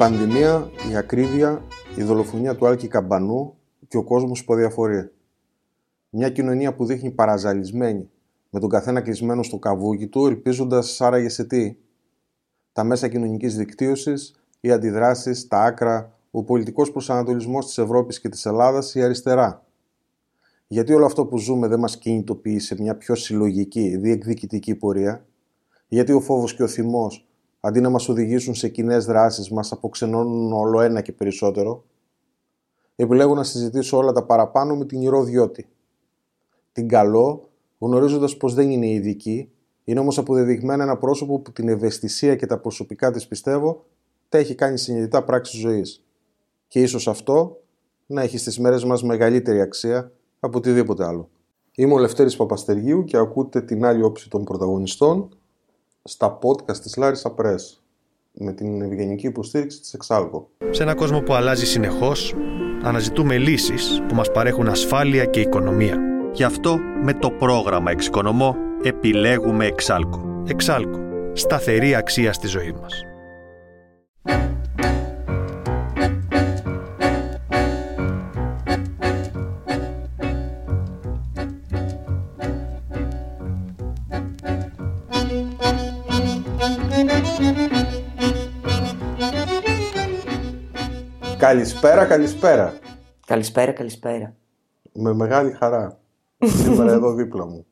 πανδημία, η ακρίβεια, η δολοφονία του Άλκη Καμπανού και ο κόσμος που αδιαφορεί. Μια κοινωνία που δείχνει παραζαλισμένη, με τον καθένα κλεισμένο στο καβούκι του, ελπίζοντας άραγε σε τι? Τα μέσα κοινωνικής δικτύωσης, οι αντιδράσεις, τα άκρα, ο πολιτικός προσανατολισμός της Ευρώπης και της Ελλάδας, η αριστερά. Γιατί όλο αυτό που ζούμε δεν μας κινητοποιεί σε μια πιο συλλογική, διεκδικητική πορεία? Γιατί ο φόβος και ο θυμός, αντί να μας οδηγήσουν σε κοινές δράσεις, μας αποξενώνουν όλο ένα και περισσότερο? Επιλέγω να συζητήσω όλα τα παραπάνω με την Ηρώ Διώτη. Την καλώ, γνωρίζοντας πως δεν είναι ειδική, είναι όμως αποδεδειγμένα ένα πρόσωπο που την ευαισθησία και τα προσωπικά της, πιστεύω, τα έχει κάνει συνειδητά πράξη ζωής. Και ίσως αυτό να έχει στις μέρες μας μεγαλύτερη αξία από οτιδήποτε άλλο. Είμαι ο Λευτέρης Παπαστεργίου και ακούτε την άλλη όψη των πρωταγωνιστών στα podcast της Larissa Press, με την ευγενική υποστήριξη της Εξάλκο. Σε έναν κόσμο που αλλάζει συνεχώς, αναζητούμε λύσεις που μας παρέχουν ασφάλεια και οικονομία. Γι' αυτό με το πρόγραμμα Εξοικονομώ επιλέγουμε Εξάλκο. Εξάλκο. Σταθερή αξία στη ζωή μας. Καλησπέρα. Καλησπέρα. Με μεγάλη χαρά. Σήμερα εδώ δίπλα μου.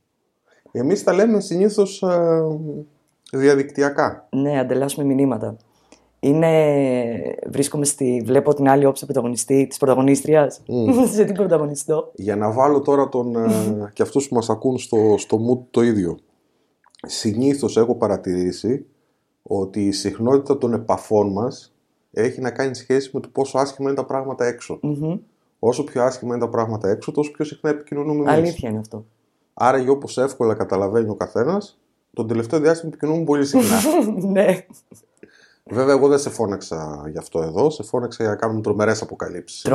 Εμείς τα λέμε συνήθως διαδικτυακά. Ναι, ανταλλάσσουμε μηνύματα. Βρίσκομαι βλέπω την άλλη όψη της πρωταγωνίστριας. Σε την πρωταγωνιστώ. Για να βάλω τώρα και αυτούς που μας ακούν στο mood το ίδιο. Συνήθως έχω παρατηρήσει ότι η συχνότητα των επαφών μας έχει να κάνει σχέση με το πόσο άσχημα είναι τα πράγματα έξω. Mm-hmm. Όσο πιο άσχημα είναι τα πράγματα έξω, τόσο πιο συχνά επικοινωνούμε εμείς. Αλήθεια είναι αυτό. Άρα, όπως εύκολα καταλαβαίνει ο καθένας, τον τελευταίο διάστημα επικοινωνούμε πολύ συχνά. Ναι. Βέβαια, εγώ δεν σε φώναξα γι' αυτό εδώ. Σε φώναξα για να κάνουμε τρομερές αποκαλύψεις.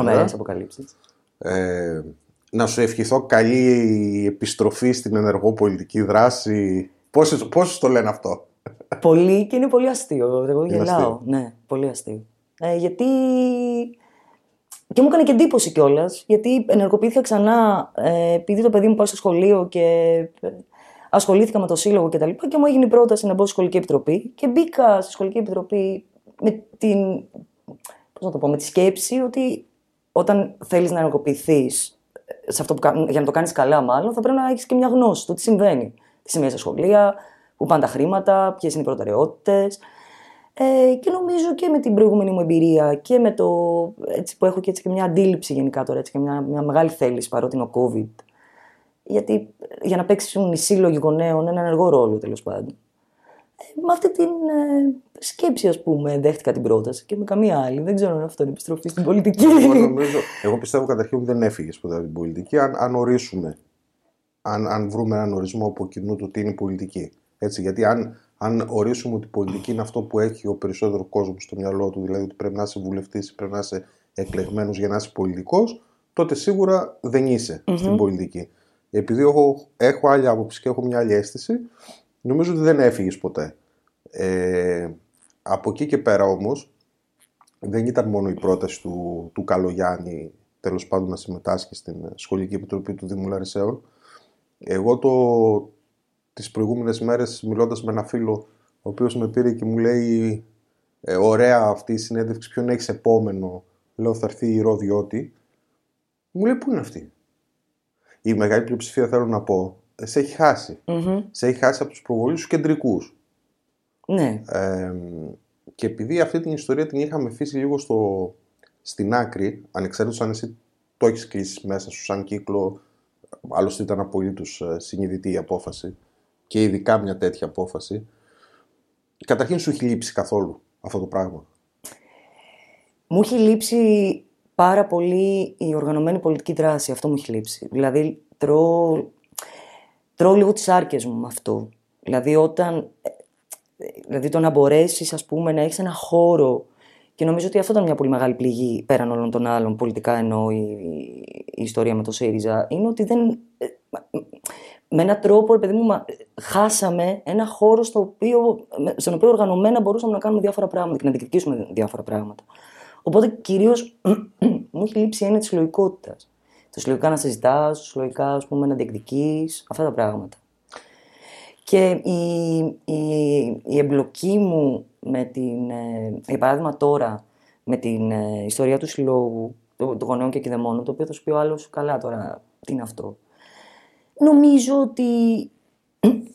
Να σου ευχηθώ καλή επιστροφή στην ενεργό πολιτική δράση. Πόσοι το λένε αυτό? Πολύ, και είναι πολύ αστείο. Εγώ γελάω. Ναι, πολύ αστείο. Γιατί. Και μου έκανε και εντύπωση κιόλας, γιατί ενεργοποιήθηκα ξανά επειδή το παιδί μου πάει στο σχολείο και ασχολήθηκα με το σύλλογο κτλ. Και μου έγινε η πρόταση να μπω στη σχολική επιτροπή. Και μπήκα στη σχολική επιτροπή με την. Με τη σκέψη ότι όταν θέλεις να ενεργοποιηθείς σε αυτό που, για να το κάνεις καλά, μάλλον θα πρέπει να έχεις και μια γνώση του τι συμβαίνει. Τι συμβαίνει στα σχολεία, πού πάνε τα χρήματα, ποιες είναι οι προτεραιότητες. Και νομίζω και με την προηγούμενη μου εμπειρία και με το έτσι που έχω και, έτσι και μια αντίληψη γενικά τώρα, έτσι και μια μεγάλη θέληση παρότι είναι ο COVID. Γιατί για να παίξουν οι σύλλογοι γονέων έναν ενεργό ρόλο τέλος πάντων. Με αυτή την σκέψη, ας πούμε, δέχτηκα την πρόταση και με καμία άλλη. Δεν ξέρω αν αυτό είναι επιστροφή στην πολιτική. Εγώ πιστεύω καταρχήν ότι δεν έφυγες ποτέ από την πολιτική. Αν ορίσουμε, αν βρούμε έναν ορισμό από κοινού του τι είναι η πολιτική. Έτσι, γιατί αν ορίσουμε ότι η πολιτική είναι αυτό που έχει ο περισσότερο κόσμο στο μυαλό του, δηλαδή ότι πρέπει να είσαι βουλευτής, πρέπει να είσαι εκλεγμένος για να είσαι πολιτικός, τότε σίγουρα δεν είσαι στην πολιτική. Επειδή έχω άλλη άποψη και έχω μια άλλη αίσθηση, νομίζω ότι δεν έφυγες ποτέ. Από εκεί και πέρα όμως, δεν ήταν μόνο η πρόταση του Καλογιάννη, τέλος πάντων, να συμμετάσχει στην Σχολική Επιτροπή του Δήμου Λαρισαίων. Εγώ τις προηγούμενες μέρες, μιλώντας με ένα φίλο, ο οποίος με πήρε και μου λέει: ωραία αυτή η συνέντευξη, ποιον έχεις επόμενο? Λέω: θα έρθει η Ηρώ Διώτη. Μου λέει: πού είναι αυτή? Η μεγάλη πλειοψηφία, θέλω να πω, σε έχει χάσει. Mm-hmm. Σε έχει χάσει από τους προβολείς τους κεντρικούς. Ναι. Και επειδή αυτή την ιστορία την είχαμε αφήσει λίγο στην άκρη, ανεξάρτητος αν εσύ το έχεις κλείσει μέσα σου σαν κύκλο, άλλωστε ήταν απολύτως συνειδητή η απόφαση. Και ειδικά μια τέτοια απόφαση. Καταρχήν, σου έχει λείψει καθόλου αυτό το πράγμα? Μου έχει λείψει πάρα πολύ η οργανωμένη πολιτική δράση. Αυτό μου έχει λείψει. Δηλαδή, τρώω λίγο τις άρκες μου με αυτό. Δηλαδή, το να μπορέσεις, ας πούμε, να έχεις ένα χώρο. Και νομίζω ότι αυτό ήταν μια πολύ μεγάλη πληγή, πέραν όλων των άλλων, πολιτικά εννοώ η ιστορία με το ΣΥΡΙΖΑ. Είναι ότι δεν. Με έναν τρόπο, παιδί μου, χάσαμε ένα χώρο στον οποίο οργανωμένα μπορούσαμε να κάνουμε διάφορα πράγματα και να διεκδικήσουμε διάφορα πράγματα. Οπότε κυρίως μου έχει λείψει η έννοια της συλλογικότητας. Το συλλογικά να συζητάς, το συλλογικά ας πούμε, να διεκδικείς, αυτά τα πράγματα. Και η εμπλοκή μου, με την, για παράδειγμα τώρα, με την ιστορία του συλλόγου, των γονέων και κηδεμόνων, το οποίο θα σου πει ο άλλος, καλά τώρα, τι είναι αυτό. Νομίζω ότι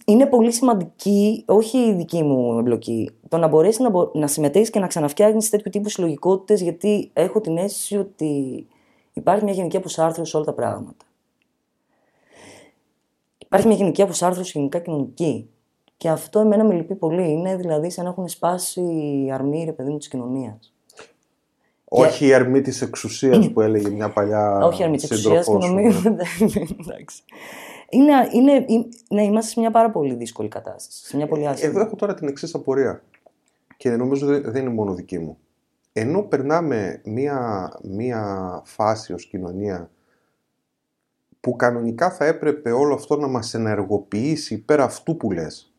είναι πολύ σημαντική, όχι η δική μου εμπλοκή, το να μπορέσει να συμμετέχεις και να ξαναφτιάχνεις τέτοιου τύπου συλλογικότητες, γιατί έχω την αίσθηση ότι υπάρχει μια γενική αποσάρθρωση σε όλα τα πράγματα. Υπάρχει μια γενική αποσάρθρωση γενικά κοινωνική. Και αυτό εμένα με λυπεί πολύ. Είναι δηλαδή σαν να έχουν σπάσει οι αρμοί, ρε παιδί μου, της κοινωνίας. Όχι και... η αρμή της εξουσίας που έλεγε μια παλιά. Όχι η αρμή της εξουσίας, νομίζω. Εντάξει. Ναι, είμαστε σε μια πάρα πολύ δύσκολη κατάσταση. Σε μια πολύ άσχημη. Εδώ έχω τώρα την εξής απορία. Και νομίζω δεν είναι μόνο δική μου. Ενώ περνάμε μια φάση ως κοινωνία που κανονικά θα έπρεπε όλο αυτό να μας ενεργοποιήσει υπέρ αυτού που λες.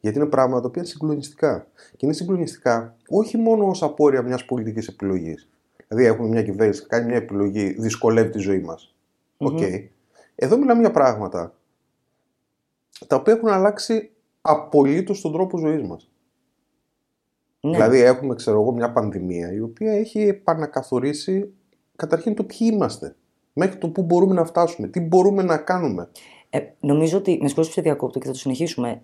Γιατί είναι πράγματα τα οποία είναι συγκλονιστικά. Και είναι συγκλονιστικά όχι μόνο ως απόρρια μιας πολιτικής επιλογής. Δηλαδή, έχουμε μια κυβέρνηση που κάνει μια επιλογή, δυσκολεύει τη ζωή μας. Οκ. Mm-hmm. Okay. Εδώ μιλάμε για πράγματα τα οποία έχουν αλλάξει απολύτως τον τρόπο ζωής μας. Ναι. Δηλαδή, έχουμε, ξέρω εγώ, μια πανδημία η οποία έχει επανακαθορίσει καταρχήν το ποιοι είμαστε. Μέχρι το πού μπορούμε να φτάσουμε, τι μπορούμε να κάνουμε. Νομίζω ότι. Με συγχωρείτε που σε διακόπτω και θα το συνεχίσουμε.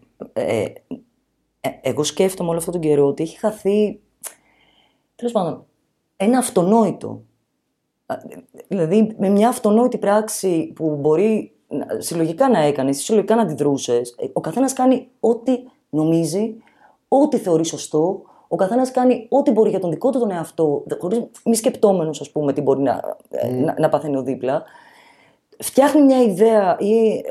Εγώ σκέφτομαι όλο αυτόν τον καιρό ότι έχει χαθεί. Τέλος πάντων, ένα αυτονόητο. Δηλαδή, με μια αυτονόητη πράξη που μπορεί συλλογικά να έκανες, συλλογικά να αντιδρούσες. Ο καθένας κάνει ό,τι νομίζει, ό,τι θεωρεί σωστό. Ο καθένας κάνει ό,τι μπορεί για τον δικό του τον εαυτό, χωρίς μη σκεπτόμενος, ας πούμε, τι μπορεί να παθαίνει ο δίπλα. Φτιάχνει μια ιδέα ή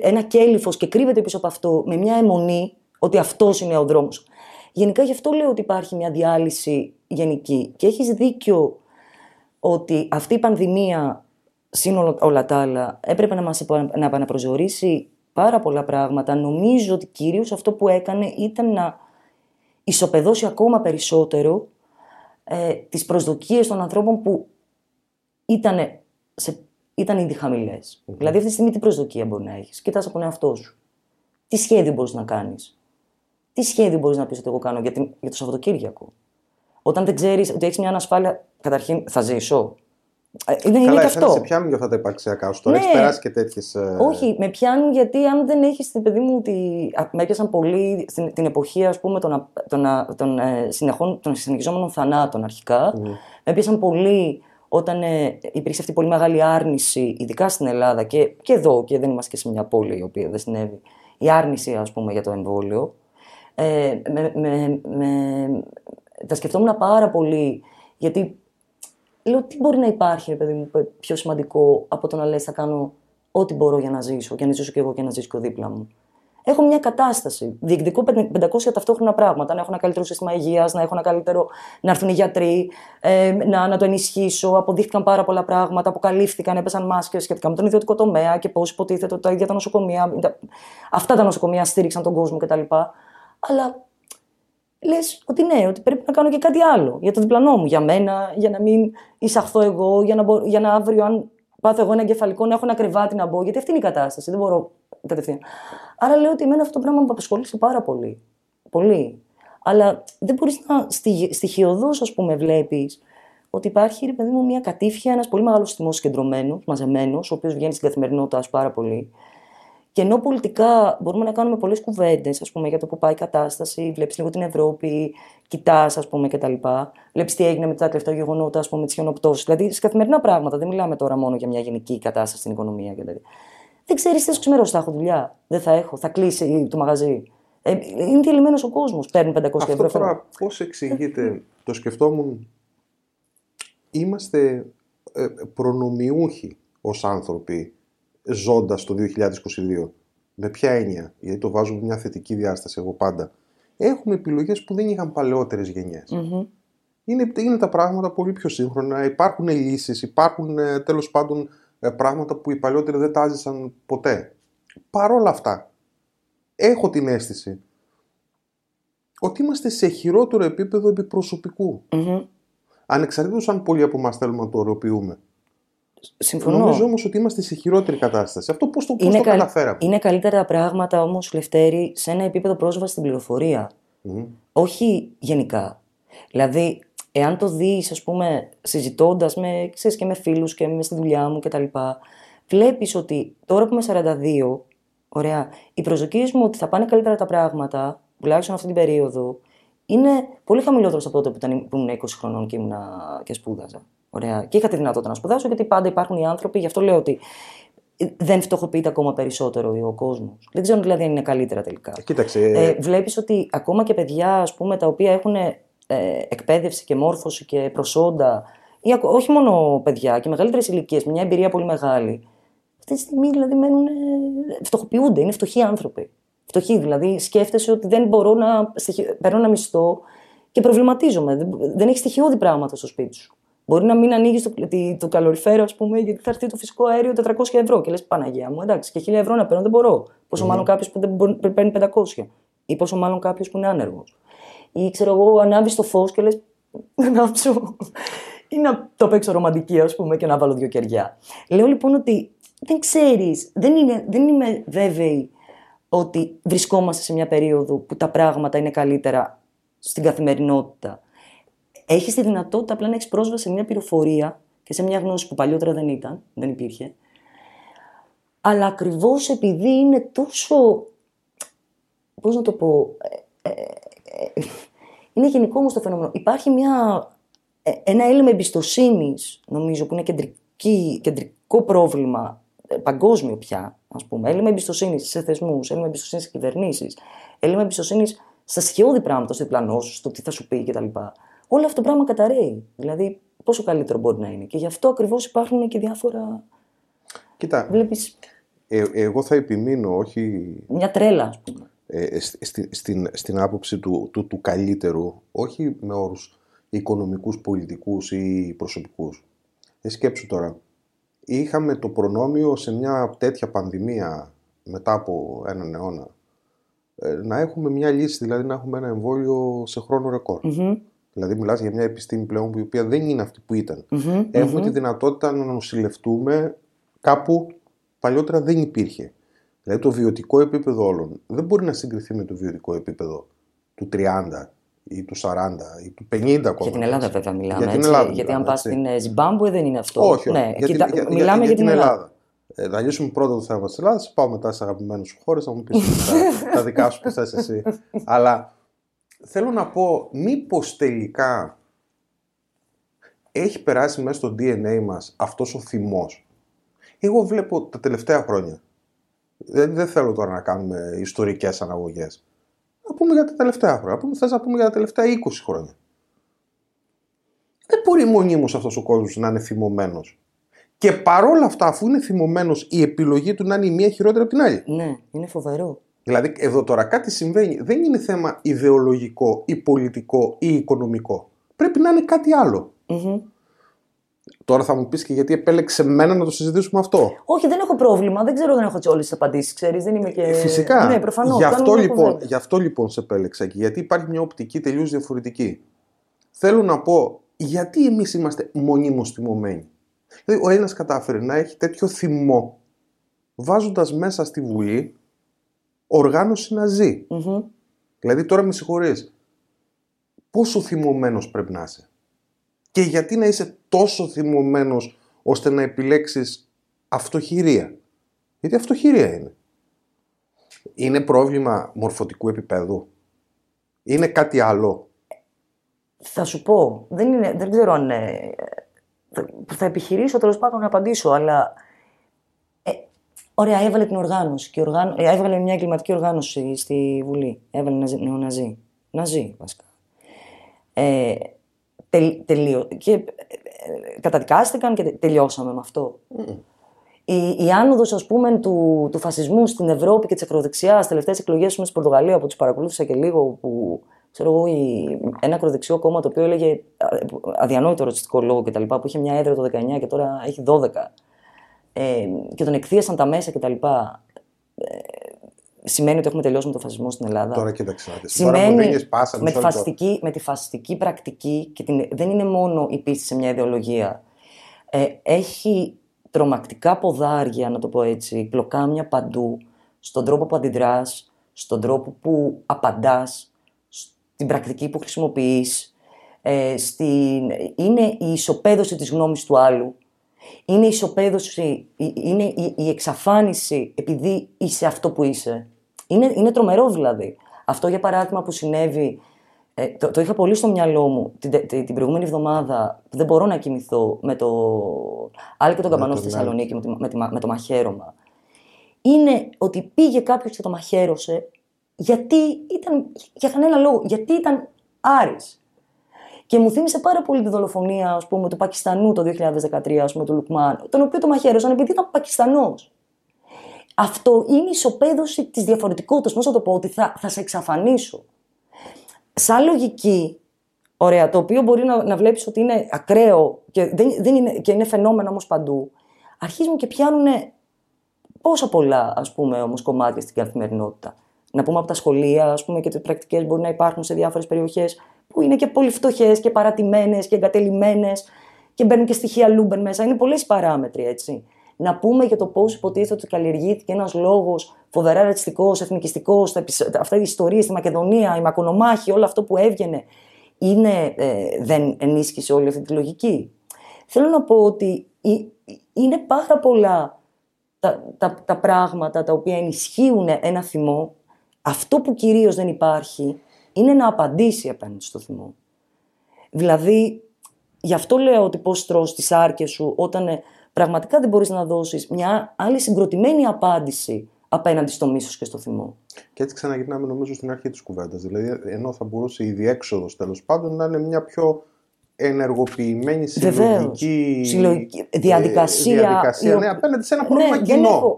ένα κέλυφος και κρύβεται πίσω από αυτό με μια αιμονή ότι αυτός είναι ο δρόμος. Γενικά γι' αυτό λέω ότι υπάρχει μια διάλυση γενική. Και έχεις δίκιο ότι αυτή η πανδημία, σύν όλα τα άλλα, έπρεπε να μας επαναπροσδιορίσει πάρα πολλά πράγματα. Νομίζω ότι κυρίως αυτό που έκανε ήταν να ισοπεδώσει ακόμα περισσότερο τις προσδοκίες των ανθρώπων που ήταν ήδη χαμηλές. Mm-hmm. Δηλαδή αυτή τη στιγμή τι προσδοκία μπορεί να έχεις. Κοιτάς από τον εαυτό σου. Τι σχέδιο μπορείς να κάνεις. Τι σχέδιο μπορείς να πεις ότι εγώ κάνω για το Σαββατοκύριακο. Όταν δεν ξέρεις ότι έχεις μια ανασφάλεια, καταρχήν θα ζήσω. Καλά, εσένα σε πιάνουν για αυτά τα υπαρξιακά σου. Τώρα έχεις περάσει και τέτοιες. Όχι, με πιάνουν γιατί αν δεν έχεις την παιδί μου. Με έπιασαν πολύ την εποχή ας πούμε, των συνεχιζόμενων θανάτων αρχικά. Mm. Με έπιασαν πολύ όταν υπήρξε αυτή η πολύ μεγάλη άρνηση, ειδικά στην Ελλάδα και εδώ, και δεν είμαστε και σε μια πόλη η οποία δεν συνέβη. Η άρνηση ας πούμε, για το εμβόλιο. Τα σκεφτόμουν πάρα πολύ γιατί. Λέω τι μπορεί να υπάρχει, παιδί μου, πιο σημαντικό από το να λες θα κάνω ό,τι μπορώ για να ζήσω, για να ζήσω και εγώ και να ζήσω και ο δίπλα μου. Έχω μια κατάσταση. Διεκδικώ 500 ταυτόχρονα πράγματα. Να έχω ένα καλύτερο σύστημα υγείας, να έρθουν οι γιατροί, να το ενισχύσω. Αποδείχτηκαν πάρα πολλά πράγματα, αποκαλύφθηκαν, έπεσαν μάσκες σχετικά με τον ιδιωτικό τομέα και πώς υποτίθεται τα ίδια τα νοσοκομεία. Αυτά τα νοσοκομεία στήριξαν τον κόσμο κτλ. Αλλά λες ότι ναι, ότι πρέπει να κάνω και κάτι άλλο για το διπλανό μου, για μένα, για να μην εισαχθώ εγώ, για να αύριο, αν πάθω εγώ ένα εγκεφαλικό, να έχω ένα κρεβάτι να μπω. Γιατί αυτή είναι η κατάσταση, δεν μπορώ κατευθείαν. Άρα λέω ότι εμένα αυτό το πράγμα με απασχολήσει πάρα πολύ. Πολύ. Αλλά δεν μπορείς να στοιχειωδώς, ας πούμε, βλέπεις ότι υπάρχει, ρε παιδί μου, μια κατήφια, ένας πολύ μεγάλος θυμός συγκεντρωμένος, μαζεμένος, ο οποίος βγαίνει στην καθημερινότητα πάρα πολύ. Και ενώ πολιτικά μπορούμε να κάνουμε πολλές κουβέντες, ας πούμε, για το που πάει η κατάσταση, βλέπεις λίγο την Ευρώπη, κοιτάς, ας πούμε, κτλ. Βλέπεις τι έγινε με τα τελευταία γεγονότα, ας πούμε, με τις χιονοπτώσεις. Δηλαδή, σε καθημερινά πράγματα, δεν μιλάμε τώρα μόνο για μια γενική κατάσταση στην οικονομία κτλ. Δεν ξέρεις τι θα έχω δουλειά. Δεν θα έχω, θα κλείσει το μαγαζί. Είναι διαλυμένος ο κόσμος. Παίρνει 500 ευρώ. Τώρα, πώς εξηγείται, το σκεφτόμουν, είμαστε προνομιούχοι ως άνθρωποι. Ζώντας το 2022. Με ποια έννοια, γιατί το βάζω μια θετική διάσταση εγώ πάντα. Έχουμε επιλογές που δεν είχαν παλαιότερες γενιές. Mm-hmm. Είναι τα πράγματα πολύ πιο σύγχρονα, υπάρχουν λύσεις, υπάρχουν τέλος πάντων πράγματα που οι παλαιότεροι δεν τα άζησαν ποτέ. Παρ' όλα αυτά, έχω την αίσθηση ότι είμαστε σε χειρότερο επίπεδο επιπροσωπικού. Mm-hmm. Ανεξαρτήτως αν πολλοί από εμάς θέλουμε να το ωρεοποιούμε. Συμφωνώ. Νομίζω όμως ότι είμαστε σε χειρότερη κατάσταση. Αυτό πώς το καταφέραμε. Είναι καλύτερα τα πράγματα όμως, Λευτέρη, σε ένα επίπεδο πρόσβαση στην πληροφορία. Mm-hmm. Όχι γενικά. Δηλαδή, εάν το δεις, ας πούμε, συζητώντας με, ξέρεις, και με φίλους και με στη δουλειά μου κτλ., βλέπεις ότι τώρα που είμαι 42, ωραία, οι προσδοκίες μου ότι θα πάνε καλύτερα τα πράγματα, τουλάχιστον αυτή την περίοδο, είναι πολύ χαμηλότερες από τότε που ήμουν 20 χρονών και, και σπούδαζα. Ωραία. Και είχα τη δυνατότητα να σπουδάσω, γιατί πάντα υπάρχουν οι άνθρωποι, γι' αυτό λέω ότι δεν φτωχοποιείται ακόμα περισσότερο ο κόσμος. Δεν ξέρω δηλαδή αν είναι καλύτερα τελικά. Κοίταξε. Βλέπεις ότι ακόμα και παιδιά, ας πούμε, τα οποία έχουν εκπαίδευση και μόρφωση και προσόντα, ή όχι μόνο παιδιά, και μεγαλύτερες ηλικίες, μια εμπειρία πολύ μεγάλη, αυτή τη στιγμή δηλαδή μένουν, φτωχοποιούνται, είναι φτωχοί άνθρωποι. Φτωχοί δηλαδή, σκέφτεσαι ότι δεν μπορώ να παίρνω ένα μισθό και προβληματίζομαι. Δεν έχει στοιχειώδη πράγματα στο σπίτι σου. Μπορεί να μην ανοίγει το καλοριφέρο, ας πούμε, γιατί θα έρθει το φυσικό αέριο 400 ευρώ. Και λες, Παναγία μου, εντάξει, και 1000 ευρώ να παίρνω δεν μπορώ. Πόσο μάλλον κάποιο που δεν παίρνει 500, ή πόσο μάλλον κάποιο που είναι άνεργος. Ή ξέρω εγώ, ανάβει το φως και λες, να άψω. Ή να το παίξω ρομαντική, ας πούμε, και να βάλω δύο κεριά. Λέω λοιπόν ότι δεν ξέρεις, δεν είμαι βέβαιη ότι βρισκόμαστε σε μια περίοδο που τα πράγματα είναι καλύτερα στην καθημερινότητα. Έχεις τη δυνατότητα απλά να έχεις πρόσβαση σε μια πληροφορία και σε μια γνώση που παλιότερα δεν ήταν, δεν υπήρχε. Αλλά ακριβώς επειδή είναι τόσο, πώς να το πω, είναι γενικό όμως το φαινόμενο. Υπάρχει ένα έλλειμμα εμπιστοσύνης, νομίζω, που είναι κεντρικό πρόβλημα, παγκόσμιο πια, ας πούμε. Έλλειμμα εμπιστοσύνης σε θεσμούς, έλλειμμα εμπιστοσύνης σε κυβερνήσεις, έλλειμμα εμπιστοσύνης στα στοιχειώδη πράγματα, στο διπλανό σου, στο τι θα σου πει κτλ. Όλο αυτό το πράγμα καταραίει. Δηλαδή, πόσο καλύτερο μπορεί να είναι. Και γι' αυτό ακριβώς υπάρχουν και διάφορα. Κοιτά. Βλέπεις. Εγώ θα επιμείνω, όχι. Μια τρέλα, ας πούμε. Στην άποψη του καλύτερου, όχι με όρους οικονομικούς, πολιτικούς ή προσωπικούς. Σκέψου τώρα. Είχαμε το προνόμιο σε μια τέτοια πανδημία μετά από έναν αιώνα να έχουμε μια λύση, δηλαδή να έχουμε ένα εμβόλιο σε χρόνο ρεκόρ. Mm-hmm. Δηλαδή, μιλάς για μια επιστήμη πλέον η οποία δεν είναι αυτή που ήταν. Mm-hmm. Έχουμε τη δυνατότητα να νοσηλευτούμε κάπου παλιότερα δεν υπήρχε. Δηλαδή, το βιωτικό επίπεδο όλων δεν μπορεί να συγκριθεί με το βιωτικό επίπεδο του 30 ή του 40 ή του 50 ακόμα. Για την Ελλάδα, βέβαια, μιλάμε. Για την Ελλάδα, έτσι, γιατί αν πας στην Ζιμπάμπουε δεν είναι αυτό. Όχι, όχι. Ναι. Μιλάμε για την Ελλάδα. Να λύσουμε πρώτα το θέμα της Ελλάδας, πάω μετά στις αγαπημένες σου χώρες, να μου πεις τα δικά σου που θες εσύ. Αλλά θέλω να πω, μήπως τελικά έχει περάσει μέσα στο DNA μας αυτός ο θυμός. Εγώ βλέπω τα τελευταία χρόνια. Δεν θέλω τώρα να κάνουμε ιστορικές αναγωγές. Να πούμε για τα τελευταία χρόνια. Θες να πούμε για τα τελευταία 20 χρόνια. Δεν μπορεί μονίμως αυτός ο κόσμος να είναι θυμωμένος. Και παρόλα αυτά, αφού είναι θυμωμένος, η επιλογή του να είναι η μία χειρότερη από την άλλη. Ναι, είναι φοβερό. Δηλαδή, εδώ τώρα κάτι συμβαίνει. Δεν είναι θέμα ιδεολογικό ή πολιτικό ή οικονομικό. Πρέπει να είναι κάτι άλλο. Mm-hmm. Τώρα θα μου πεις και γιατί επέλεξε μένα να το συζητήσουμε αυτό. Όχι, δεν έχω πρόβλημα. Δεν έχω όλες τις απαντήσεις, ξέρεις. Δεν είμαι και. Φυσικά. Ναι, προφανώς. Γι' αυτό λοιπόν σε επέλεξα. Και γιατί υπάρχει μια οπτική τελείως διαφορετική. Θέλω να πω, γιατί εμείς είμαστε μονίμως θυμωμένοι. Δηλαδή, ο ένας κατάφερε να έχει τέτοιο θυμό, βάζοντας μέσα στη Βουλή οργάνωση να ζει. Mm-hmm. Δηλαδή, τώρα με συγχωρείς, πόσο θυμωμένος πρέπει να είσαι. Και γιατί να είσαι τόσο θυμωμένος ώστε να επιλέξεις αυτοχειρία. Γιατί αυτοχειρία είναι. Είναι πρόβλημα μορφωτικού επίπεδου. Είναι κάτι άλλο. Θα σου πω. Δεν ξέρω αν. Θα επιχειρήσω τέλος πάντων να απαντήσω, αλλά. Ωραία, έβαλε την οργάνωση. Έβαλε μια εγκληματική οργάνωση στη Βουλή. Έβαλε νεοναζί. Ναζί, βασικά. Καταδικάστηκαν και τελειώσαμε με αυτό. Mm. Η άνοδος, ας πούμε, του φασισμού στην Ευρώπη και της ακροδεξιάς, στις τελευταίες εκλογές στην Πορτογαλία, που τις παρακολούθησα και λίγο, που ξέρω εγώ, ένα ακροδεξιό κόμμα το οποίο έλεγε αδιανόητο ρατσιστικό λόγο κτλ., που είχε μια έδρα το 19 και τώρα έχει 12, και τον εκθίασαν τα μέσα κτλ. Σημαίνει ότι έχουμε τελειώσει με τον φασισμό στην Ελλάδα. Τώρα κοίταξε. Σημαίνει με τη φασιστική πρακτική και την... δεν είναι μόνο η πίστη σε μια ιδεολογία. Έχει τρομακτικά ποδάρια, να το πω έτσι, πλοκάμια παντού στον τρόπο που αντιδράς, στον τρόπο που απαντάς, στην πρακτική που χρησιμοποιείς. Είναι η ισοπαίδωση της γνώμης του άλλου. Είναι η ισοπαίδωση, είναι η εξαφάνιση επειδή είσαι αυτό που είσαι. Είναι τρομερό δηλαδή. Αυτό για παράδειγμα που συνέβη, το είχα πολύ στο μυαλό μου την προηγούμενη εβδομάδα, δεν μπορώ να κοιμηθώ, με το Άλκη Καμπανού στη Θεσσαλονίκη, με το μαχαίρωμα. Είναι ότι πήγε κάποιος και το μαχαίρωσε γιατί ήταν, για κανένα λόγο, γιατί ήταν Άρης. Και μου θύμισε πάρα πολύ τη δολοφονία, ας πούμε, του Πακιστανού το 2013, ας πούμε, του Λουκμάνου, τον οποίο το μαχαίρωσαν επειδή ήταν Πακιστανός. Αυτό είναι η ισοπαίδωση της διαφορετικότητας. Πώς θα το πω, ότι θα σε εξαφανίσω. Σαν λογική, ωραία, το οποίο μπορεί να βλέπεις ότι είναι ακραίο και, δεν είναι, και είναι φαινόμενο όμως παντού, αρχίζουν και πιάνουν πόσα πολλά, ας πούμε, όμως, κομμάτια στην καθημερινότητα. Να πούμε από τα σχολεία, ας πούμε, και τις πρακτικές μπορεί να υπάρχουν σε διάφορες περιοχές που είναι και πολύ φτωχές και παρατημένες και εγκατελειμμένες και μπαίνουν και στοιχεία Λούμπεν μέσα. Είναι πολλές οι παράμετροι, έτσι. Να πούμε για το πώς υποτίθεται ότι καλλιεργήθηκε ένας λόγος φοβερά ρατσιστικός, εθνικιστικός, αυτά οι ιστορίες στη Μακεδονία, η Μακονομάχη, όλο αυτό που έβγαινε. Δεν ενίσχυσε όλη αυτή τη λογική. Θέλω να πω ότι είναι πάρα πολλά τα πράγματα τα οποία ενισχύουν ένα θυμό. Αυτό που κυρίως δεν υπάρχει είναι να απαντήσει απέναντι στο θυμό. Δηλαδή, γι' αυτό λέω ότι πώς τρως τις άρκες σου όταν πραγματικά δεν μπορείς να δώσεις μια άλλη συγκροτημένη απάντηση απέναντι στο μίσος και στο θυμό. Και έτσι ξαναγυρνάμε νομίζω στην αρχή της κουβέντας. Δηλαδή, ενώ θα μπορούσε η διέξοδος τέλος πάντων να είναι μια πιο ενεργοποιημένη συλλογική διαδικασία απέναντι σε ένα πρόβλημα κοινό.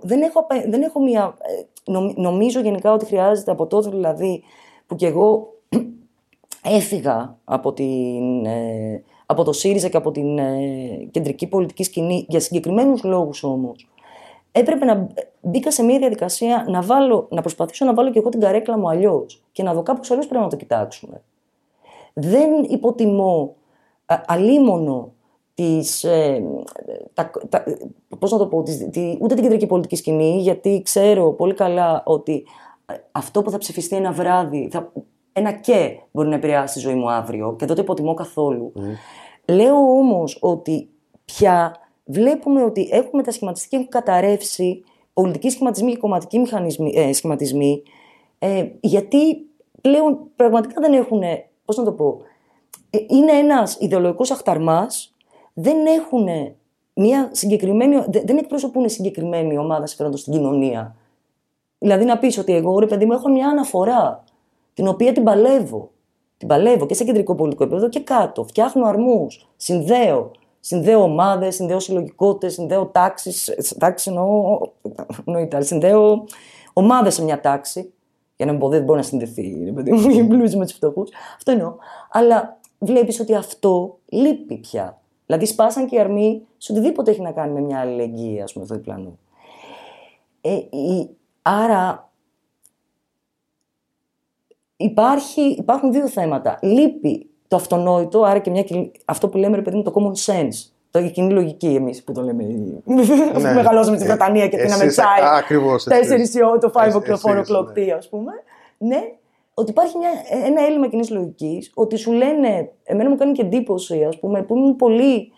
Δεν έχω μια... Νομίζω γενικά ότι χρειάζεται από τότε δηλαδή που κι εγώ έφυγα από το ΣΥΡΙΖΑ και από την κεντρική πολιτική σκηνή για συγκεκριμένους λόγους όμως, έπρεπε να μπήκα σε μια διαδικασία να προσπαθήσω να βάλω κι εγώ την καρέκλα μου αλλιώς και να δω κάπως αλλιώς πρέπει να το κοιτάξουμε. Δεν υποτιμώ αλίμονο ούτε την κεντρική πολιτική σκηνή, γιατί ξέρω πολύ καλά ότι αυτό που θα ψηφιστεί ένα βράδυ, ένα και μπορεί να επηρεάσει τη ζωή μου αύριο και δεν το υποτιμώ καθόλου. Λέω όμως ότι πια βλέπουμε ότι έχουμε μετασχηματιστεί και έχουν καταρρεύσει πολιτικοί σχηματισμοί και κομματικοί σχηματισμοί, γιατί πλέον πραγματικά δεν έχουν, πώς να το πω, είναι ένας ιδεολογικός αχταρμάς, δεν εκπροσωπούν συγκεκριμένη ομάδα συμφέροντος στην κοινωνία. Δηλαδή να πεις ότι εγώ, ρε παιδί μου, έχω μια αναφορά, την οποία την παλεύω. Την παλεύω και σε κεντρικό πολιτικό επίπεδο και κάτω. Φτιάχνω αρμούς, συνδέω ομάδες, συνδέω συλλογικότητες, συνδέω τάξεις. Τάξεις εννοείται, συνδέω ομάδες σε μια τάξη. Για να μην πω, δεν μπορεί να συνδεθεί, ρε παιδί μου, οι πλούσιοι με τους φτωχούς. Αυτό εννοώ. Αλλά βλέπεις ότι αυτό λείπει πια. Δηλαδή, σπάσαν και οι αρμοί σε οτιδήποτε έχει να κάνει με μια αλληλεγγύη, ας πούμε, στο διπλανό. Άρα, υπάρχουν δύο θέματα. Λείπει το αυτονόητο, άρα και αυτό που λέμε, ρε παιδί μου, το common sense. Η κοινή λογική, εμείς που το λέμε. Ναι. Μεγαλώσαμε στη Βρετανία και πίναμε τσάι. Ακριβώς. 4 το 5 o'clock, 4 o'clock, ας πούμε. Ναι, ότι υπάρχει ένα έλλειμμα κοινής λογικής, ότι σου λένε, εμένα μου κάνει και εντύπωση, ας πούμε, που ήμουν πολύ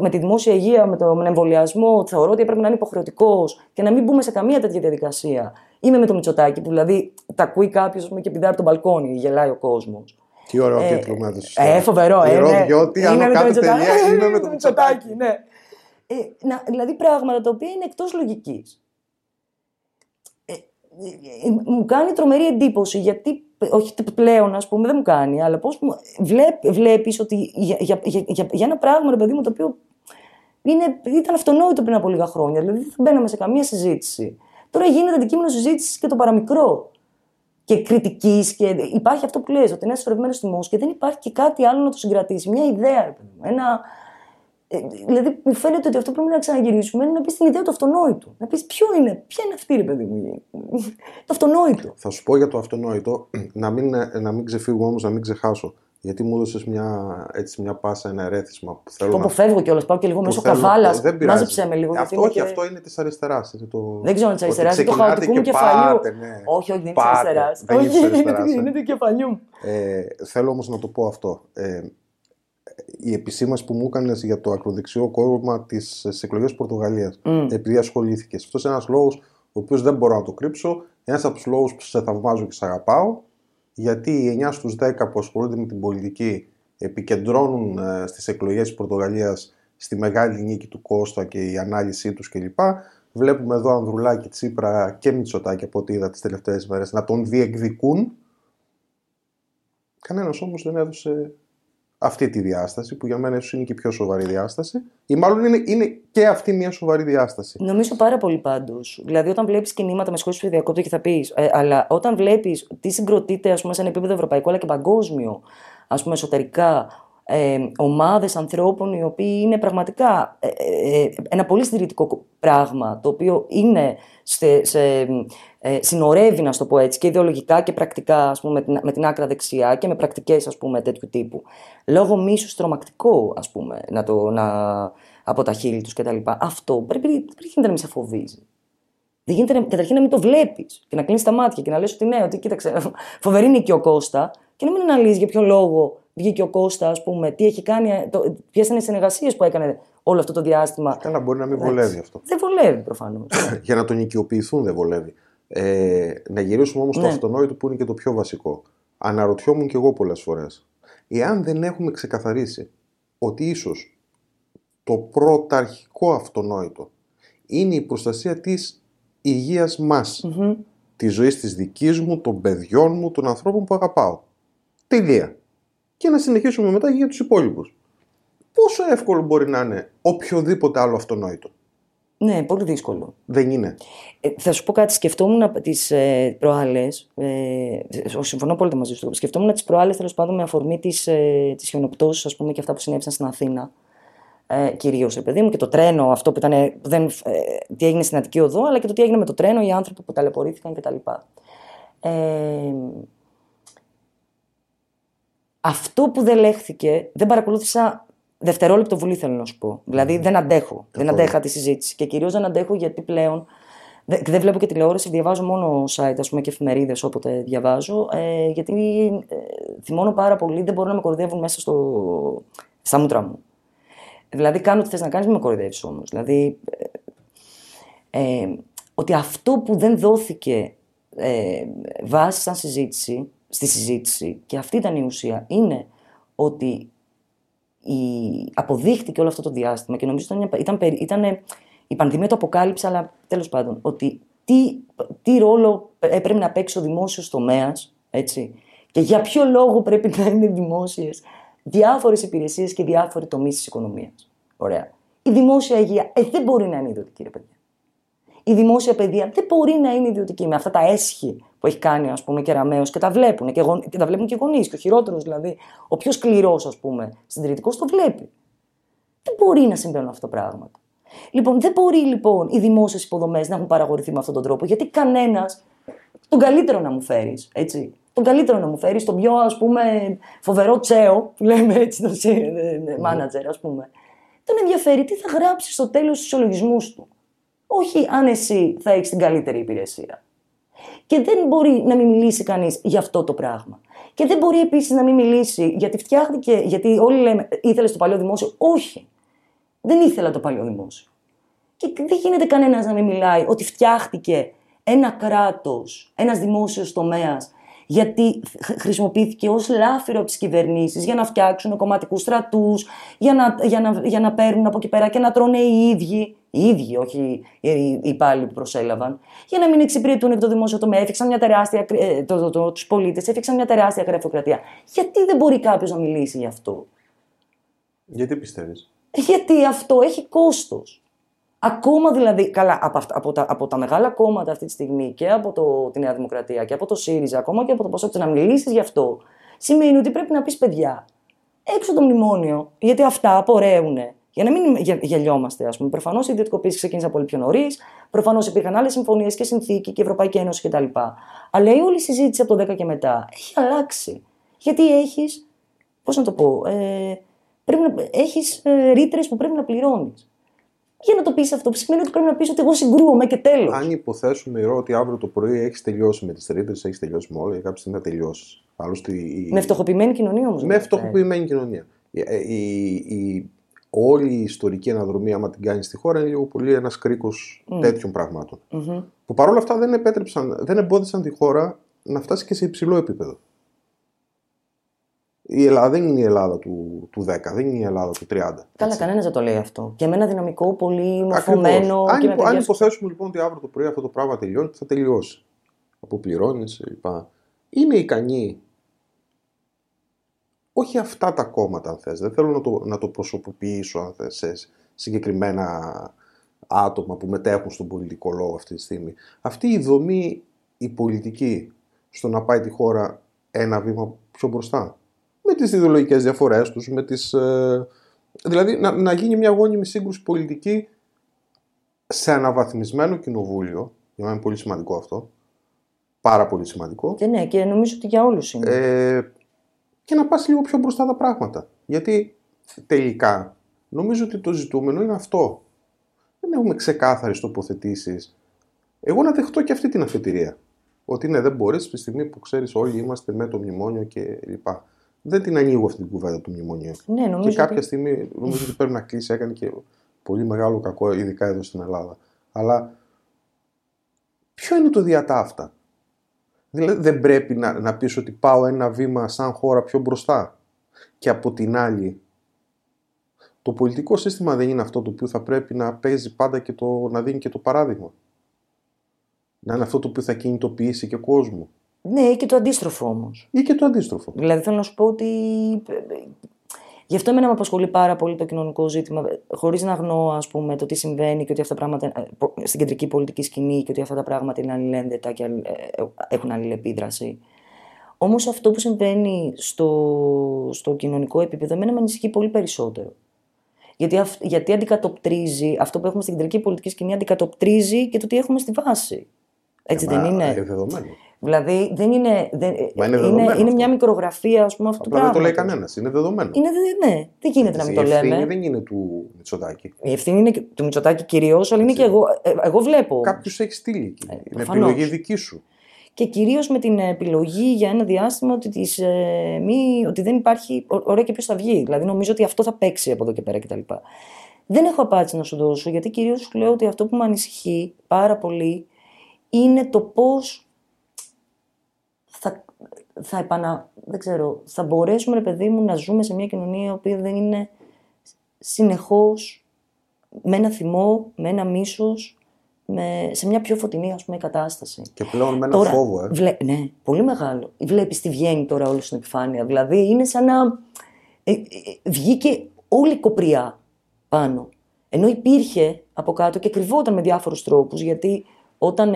με τη δημόσια υγεία, με τον εμβολιασμό, θεωρώ ότι έπρεπε να είναι υποχρεωτικός και να μην μπούμε σε καμία τέτοια διαδικασία. Είμαι με τον Μητσοτάκη, που δηλαδή τα ακούει κάποιος και πηδάει από τον μπαλκόνι, γελάει ο κόσμος. Τι ωραίο τίτλο να το συζητήσουμε. Φοβερό, Ηρώ Διώτη, αν κάτω τελεία, είμαι με το Μητσοτάκη. Ναι. Δηλαδή πράγματα τα οποία είναι εκτός λογικής. Μου κάνει τρομερή εντύπωση, γιατί, όχι πλέον ας πούμε, δεν μου κάνει, αλλά πώς βλέπεις ότι για ένα πράγμα, ρε παιδί μου, το οποίο ήταν αυτονόητο πριν από λίγα χρόνια, δηλαδή δεν μπαίναμε σε καμία συζήτηση. Τώρα γίνεται αντικείμενο συζήτηση και το παραμικρό. Και κριτικής, και υπάρχει αυτό που λες, ότι είναι ένας ισορρευμένος θυμός και δεν υπάρχει και κάτι άλλο να το συγκρατήσει. Μια ιδέα, Δηλαδή, μου φαίνεται ότι αυτό πρέπει να ξαναγυρίσουμε είναι να πει την ιδέα του αυτονόητου. Να πει ποια είναι αυτή, ρε παιδί μου. Το αυτονόητο. Θα σου πω για το αυτονόητο, να μην ξεφύγω όμως, να μην ξεχάσω. Γιατί μου έδωσες μια πάσα, ένα ερέθισμα που θέλω. Το αποφεύγω κιόλας, πάω και λίγο μέσω καβάλας. Μάζεψέ με λίγο. Αυτό είναι της αριστεράς. Δεν ξέρω αν της αριστεράς, είναι το χαοτικό μου κεφαλιού. Όχι, δεν είναι της αριστεράς. Είναι του κεφαλιού. Θέλω όμως να το πω αυτό. Η επισήμανση που μου έκανες για το ακροδεξιό κόμμα της εκλογές Πορτογαλίας, επειδή ασχολήθηκες. Αυτός είναι ένας λόγος ο οποίος δεν μπορώ να το κρύψω. Ένας από τους λόγους που σε θαυμάζω και σε αγαπάω. Γιατί οι 9 στους 10 που ασχολούνται με την πολιτική επικεντρώνουν στις εκλογές της Πορτογαλίας στη μεγάλη νίκη του Κώστα και η ανάλυση τους κλπ. Βλέπουμε εδώ Ανδρουλάκη, Τσίπρα και Μητσοτάκη, από ό,τι είδα τις τελευταίες μέρες, να τον διεκδικούν. Κανένας όμως δεν έδωσε αυτή τη διάσταση, που για μένα ίσως είναι και η πιο σοβαρή διάσταση, ή μάλλον είναι και αυτή μια σοβαρή διάσταση. Νομίζω πάρα πολύ πάντως. Δηλαδή, όταν βλέπεις κινήματα, με συγχωρείς που διακόπτω και θα πεις, αλλά όταν βλέπεις τι συγκροτείται, ας πούμε, σε ένα επίπεδο ευρωπαϊκό αλλά και παγκόσμιο, ας πούμε, εσωτερικά, ομάδες ανθρώπων οι οποίοι είναι πραγματικά ένα πολύ συντηρητικό πράγμα, το οποίο είναι συνορεύει, να το πω έτσι, και ιδεολογικά και πρακτικά, ας πούμε, με την άκρα δεξιά και με πρακτικές, ας πούμε, τέτοιου τύπου. Λόγω μίσους τρομακτικό, ας πούμε, από τα χείλη τους κτλ. Αυτό πρέπει γίνεται να μην σε φοβίζει. Δεν γίνεται καταρχήν να μην το βλέπεις και να κλείνεις τα μάτια και να λες ότι ναι, ότι κοίταξε, φοβερή νίκη ο Κώστα, και να μην αναλύεις για ποιο λόγο βγήκε ο Κώστα, ας πούμε, τι έχει κάνει, ποιες ήταν οι συνεργασίες που έκανε όλο αυτό το διάστημα. Καλά, μπορεί να μην βολεύει αυτό. Δεν βολεύει προφανώς. Για να τον οικειοποιηθούν δεν βολεύει. Να γυρίσουμε όμως στο αυτονόητο, που είναι και το πιο βασικό. Αναρωτιόμουν κι εγώ πολλές φορές. Εάν δεν έχουμε ξεκαθαρίσει ότι ίσως το πρωταρχικό αυτονόητο είναι η προστασία της υγείας μας, mm-hmm. της ζωής της δικής μου, των παιδιών μου, των ανθρώπων που αγαπάω. Τελεία. Και να συνεχίσουμε μετά για τους υπόλοιπους. Πόσο εύκολο μπορεί να είναι οποιοδήποτε άλλο αυτονόητο? Ναι, πολύ δύσκολο. Δεν είναι. Θα σου πω κάτι. Σκεφτόμουν τις προάλλες. Συμφωνώ πολύ μαζί σου. Σκεφτόμουν τις προάλλες, τέλος πάντων, με αφορμή τις χιονοπτώσεις, ας πούμε, και αυτά που συνέβησαν στην Αθήνα. Κυρίως, παιδί μου, και το τρένο, αυτό που ήταν. Τι έγινε στην Αττική οδό, αλλά και το τι έγινε με το τρένο, οι άνθρωποι που ταλαιπωρήθηκαν κτλ. Αυτό που δεν λέχθηκε, δεν παρακολούθησα δευτερόλεπτο βουλή, θέλω να σου πω. Δηλαδή δεν αντέχω. Δεν αντέχα τη συζήτηση. Και κυρίως δεν αντέχω γιατί πλέον δεν βλέπω και τηλεόραση. Διαβάζω μόνο site, ας πούμε, και εφημερίδες όποτε διαβάζω. Γιατί θυμώνω πάρα πολύ. Δεν μπορώ να με κοροϊδεύουν μέσα στα μούτρα μου. Δηλαδή κάνω ό,τι θες να κάνεις, μην με κοροϊδεύεις όμως. Δηλαδή ότι αυτό που δεν δόθηκε βάση σαν συζήτηση, στη συζήτηση, και αυτή ήταν η ουσία, είναι ότι αποδείχτηκε όλο αυτό το διάστημα, και νομίζω ότι ήταν η πανδημία το αποκάλυψε, αλλά τέλος πάντων, ότι τι ρόλο πρέπει να παίξει ο δημόσιος τομέας, έτσι, και για ποιο λόγο πρέπει να είναι δημόσιες διάφορες υπηρεσίες και διάφοροι τομείς της οικονομίας. Ωραία. Η δημόσια υγεία δεν μπορεί να είναι ιδιωτική, ρε παιδιά. Η δημόσια παιδεία δεν μπορεί να είναι ιδιωτική, με αυτά τα έσχη που έχει κάνει, ας πούμε, Κεραμαίος, και τα βλέπουν και τα βλέπουν και οι γονείς. Και ο χειρότερος, δηλαδή, ο πιο σκληρός, ας πούμε, συντηρητικός, το βλέπει. Δεν μπορεί να συμβαίνουν αυτά τα πράγματα. Λοιπόν, δεν μπορεί λοιπόν οι δημόσιες υποδομές να έχουν παραγορηθεί με αυτόν τον τρόπο, γιατί κανένας, τον καλύτερο να μου φέρεις, έτσι. Τον καλύτερο να μου φέρεις, τον πιο, ας πούμε, φοβερό τσέο, που λέμε έτσι, τον manager, ας πούμε. Τον ενδιαφέρει τι θα γράψει στο τέλος στους ισολογισμούς του. Όχι αν εσύ θα έχεις την καλύτερη υπηρεσία. Και δεν μπορεί να μην μιλήσει κανείς για αυτό το πράγμα. Και δεν μπορεί επίσης να μην μιλήσει γιατί φτιάχτηκε, γιατί όλοι λέμε ήθελες το παλιό δημόσιο. Όχι, δεν ήθελα το παλιό δημόσιο. Και δεν γίνεται κανένας να μην μιλάει ότι φτιάχτηκε ένα κράτος, ένας δημόσιος τομέας, γιατί χρησιμοποιήθηκε ως λάφυρο από τις κυβερνήσεις για να φτιάξουν κομματικούς στρατούς, για να παίρνουν από εκεί πέρα και να τρώνε οι ίδιοι, όχι οι υπάλληλοι που προσέλαβαν, για να μην εξυπηρετούν εκ το δημόσιο τομέα. Τους πολίτες έφτιαξαν μια τεράστια γραφειοκρατία. Γιατί δεν μπορεί κάποιος να μιλήσει γι' αυτό? Γιατί πιστεύεις? Γιατί αυτό έχει κόστος. Ακόμα δηλαδή, καλά, από τα μεγάλα κόμματα αυτή τη στιγμή και από τη Νέα Δημοκρατία και από το ΣΥΡΙΖΑ, ακόμα και από το ΠΑΣΟΚ, να μιλήσεις γι' αυτό σημαίνει ότι πρέπει να πεις, παιδιά, έξω το μνημόνιο, γιατί αυτά απορρέουν. Για να μην γελιόμαστε, ας πούμε. Προφανώς η ιδιωτικοποίηση ξεκίνησε πολύ πιο νωρίς, προφανώς υπήρχαν άλλες συμφωνίες και συνθήκη και η Ευρωπαϊκή Ένωση κτλ. Αλλά η όλη συζήτηση από το 10 και μετά έχει αλλάξει. Γιατί έχεις, πώς να το πω, έχεις ρήτρες που πρέπει να πληρώνεις. Για να το πεις αυτό, σημαίνει ότι πρέπει να πεις ότι εγώ συγκρούομαι και τέλος. Αν υποθέσουμε, Ηρώ, ότι αύριο το πρωί έχεις τελειώσει με τις ρήτρες, έχεις τελειώσει με όλα, για κάποια στιγμή θα τελειώσεις. Άλλωστε, με φτωχοποιημένη κοινωνία όμως. Με φτωχοποιημένη κοινωνία. Όλη η ιστορική αναδρομή, άμα την κάνεις στη χώρα, είναι λίγο πολύ ένας κρίκος τέτοιων πραγμάτων. Mm-hmm. Που παρόλα αυτά δεν εμπόδισαν τη χώρα να φτάσει και σε υψηλό επίπεδο. Η Ελλάδα δεν είναι η Ελλάδα του 10, δεν είναι η Ελλάδα του 30. Καλά, κανένας δεν το λέει αυτό. Για μένα δυναμικό, πολύ μορφωμένο. Αν υποθέσουμε λοιπόν ότι αύριο το πρωί αυτό το πράγμα τελειώνει, θα τελειώσει. Αποπληρώνεις, λοιπά. Είναι ικανή. Όχι αυτά τα κόμματα, αν θες. Δεν θέλω να το προσωποποιήσω, αν θες, σε συγκεκριμένα άτομα που μετέχουν στον πολιτικό λόγο αυτή τη στιγμή. Αυτή η δομή, η πολιτική, στο να πάει τη χώρα ένα βήμα πιο μπροστά. Με τις ιδεολογικές διαφορές τους, με τις, δηλαδή να γίνει μια γόνιμη σύγκρουση πολιτική σε αναβαθμισμένο κοινοβούλιο, για μένα είναι πολύ σημαντικό αυτό, πάρα πολύ σημαντικό. Και ναι, και νομίζω ότι για όλους είναι. Και να πας λίγο πιο μπροστά τα πράγματα. Γιατί τελικά νομίζω ότι το ζητούμενο είναι αυτό. Δεν έχουμε ξεκάθαρες τοποθετήσεις. Εγώ να δεχτώ και αυτή την αφετηρία. Ότι ναι, δεν μπορείς, τη στιγμή που ξέρεις όλοι είμαστε με το μνημόνιο κλπ. Δεν την ανοίγω αυτή την κουβέντα του μνημονίου. Ναι, και κάποια στιγμή νομίζω ότι πρέπει να κλείσει. Έκανε και πολύ μεγάλο κακό, ειδικά εδώ στην Ελλάδα. Αλλά ποιο είναι το διατάφτα. Δηλαδή δεν πρέπει να πεις ότι πάω ένα βήμα σαν χώρα πιο μπροστά. Και από την άλλη, το πολιτικό σύστημα δεν είναι αυτό το οποίο θα πρέπει να παίζει πάντα και να δίνει και το παράδειγμα. Να είναι αυτό το οποίο θα κινητοποιήσει και κόσμο. Ναι, ή και το αντίστροφο όμως. Ή και το αντίστροφο. Δηλαδή θέλω να σου πω ότι γι' αυτό εμένα με απασχολεί πάρα πολύ το κοινωνικό ζήτημα, χωρίς να αγνοώ, ας πούμε, το τι συμβαίνει και ότι αυτά τα πράγματα στην κεντρική πολιτική σκηνή και ότι αυτά τα πράγματα είναι αλληλένδετα και έχουν αλληλεπίδραση. Όμως αυτό που συμβαίνει στο κοινωνικό επίπεδο, εμένα με ανησυχεί πολύ περισσότερο. Γιατί αντικατοπτρίζει αυτό που έχουμε στην κεντρική πολιτική σκηνή, αντικατοπτρίζει και το τι έχουμε στη βάση. Έτσι δεν είναι. Δεδομένο. Δηλαδή δεν είναι. Είναι μια μικρογραφία, ας πούμε, αυτό το πράγμα. Δεν το λέει κανένας. Είναι δεδομένο. Ναι, δεν γίνεται να μην το λέμε. Η ευθύνη δεν είναι του Μητσοτάκη. Η ευθύνη είναι του Μητσοτάκη κυρίως, αλλά είναι και εγώ. Εγώ βλέπω. Κάποιους έχει στείλει εκεί. Είναι επιλογή δική σου. Και κυρίως με την επιλογή για ένα διάστημα ότι δεν υπάρχει. Ωραία, και ποιος θα βγει. Δηλαδή νομίζω ότι αυτό θα παίξει από εδώ και πέρα κτλ. Δεν έχω απάντηση να σου δώσω, γιατί κυρίως λέω ότι αυτό που με ανησυχεί πάρα πολύ είναι το πώς θα μπορέσουμε, ρε παιδί μου, να ζούμε σε μια κοινωνία η οποία δεν είναι συνεχώς με ένα θυμό, με ένα μίσος, σε μια πιο φωτεινή, ας πούμε, κατάσταση. Και πλέον με ένα φόβο. Ναι, πολύ μεγάλο. Βλέπεις τι βγαίνει τώρα όλο στην επιφάνεια. Δηλαδή είναι σαν να βγήκε όλη η κοπριά πάνω. Ενώ υπήρχε από κάτω και κρυβόταν με διάφορους τρόπους, γιατί όταν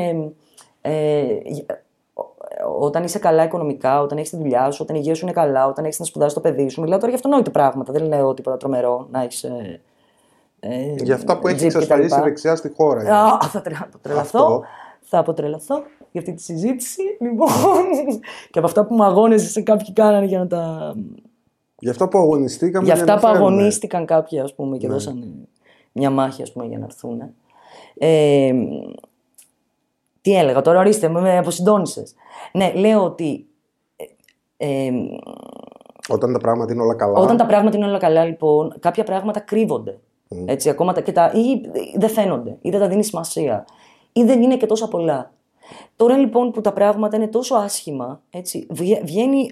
είσαι καλά οικονομικά, όταν έχεις τη δουλειά σου, όταν η υγεία σου είναι καλά, όταν έχεις να σπουδάσεις το παιδί σου. Μιλάω τώρα για αυτονόητα πράγματα. Δεν λέω τίποτα τρομερό να έχεις. Για αυτά που έχει εξασφαλίσει δεξιά στη χώρα. Θα αποτρελαθώ για αυτή τη συζήτηση. Λοιπόν, και από αυτά που μου αγώνεσαι, κάποιοι κάνανε για να τα. Για αυτά που αγωνιστήκαμε. Για αυτά που αγωνίστηκαν κάποιοι, ας πούμε, και δώσαν μια μάχη, ας πούμε, για να έρθουν. Τι έλεγα τώρα, ορίστε, με αποσυντώνησες. Ναι, λέω ότι. Όταν τα πράγματα είναι όλα καλά. Όταν τα πράγματα είναι όλα καλά, λοιπόν, κάποια πράγματα κρύβονται. Έτσι, ακόμα ή δεν φαίνονται, ή δεν τα δίνει σημασία, ή δεν είναι και τόσο πολλά. Τώρα λοιπόν που τα πράγματα είναι τόσο άσχημα, έτσι, βγαίνει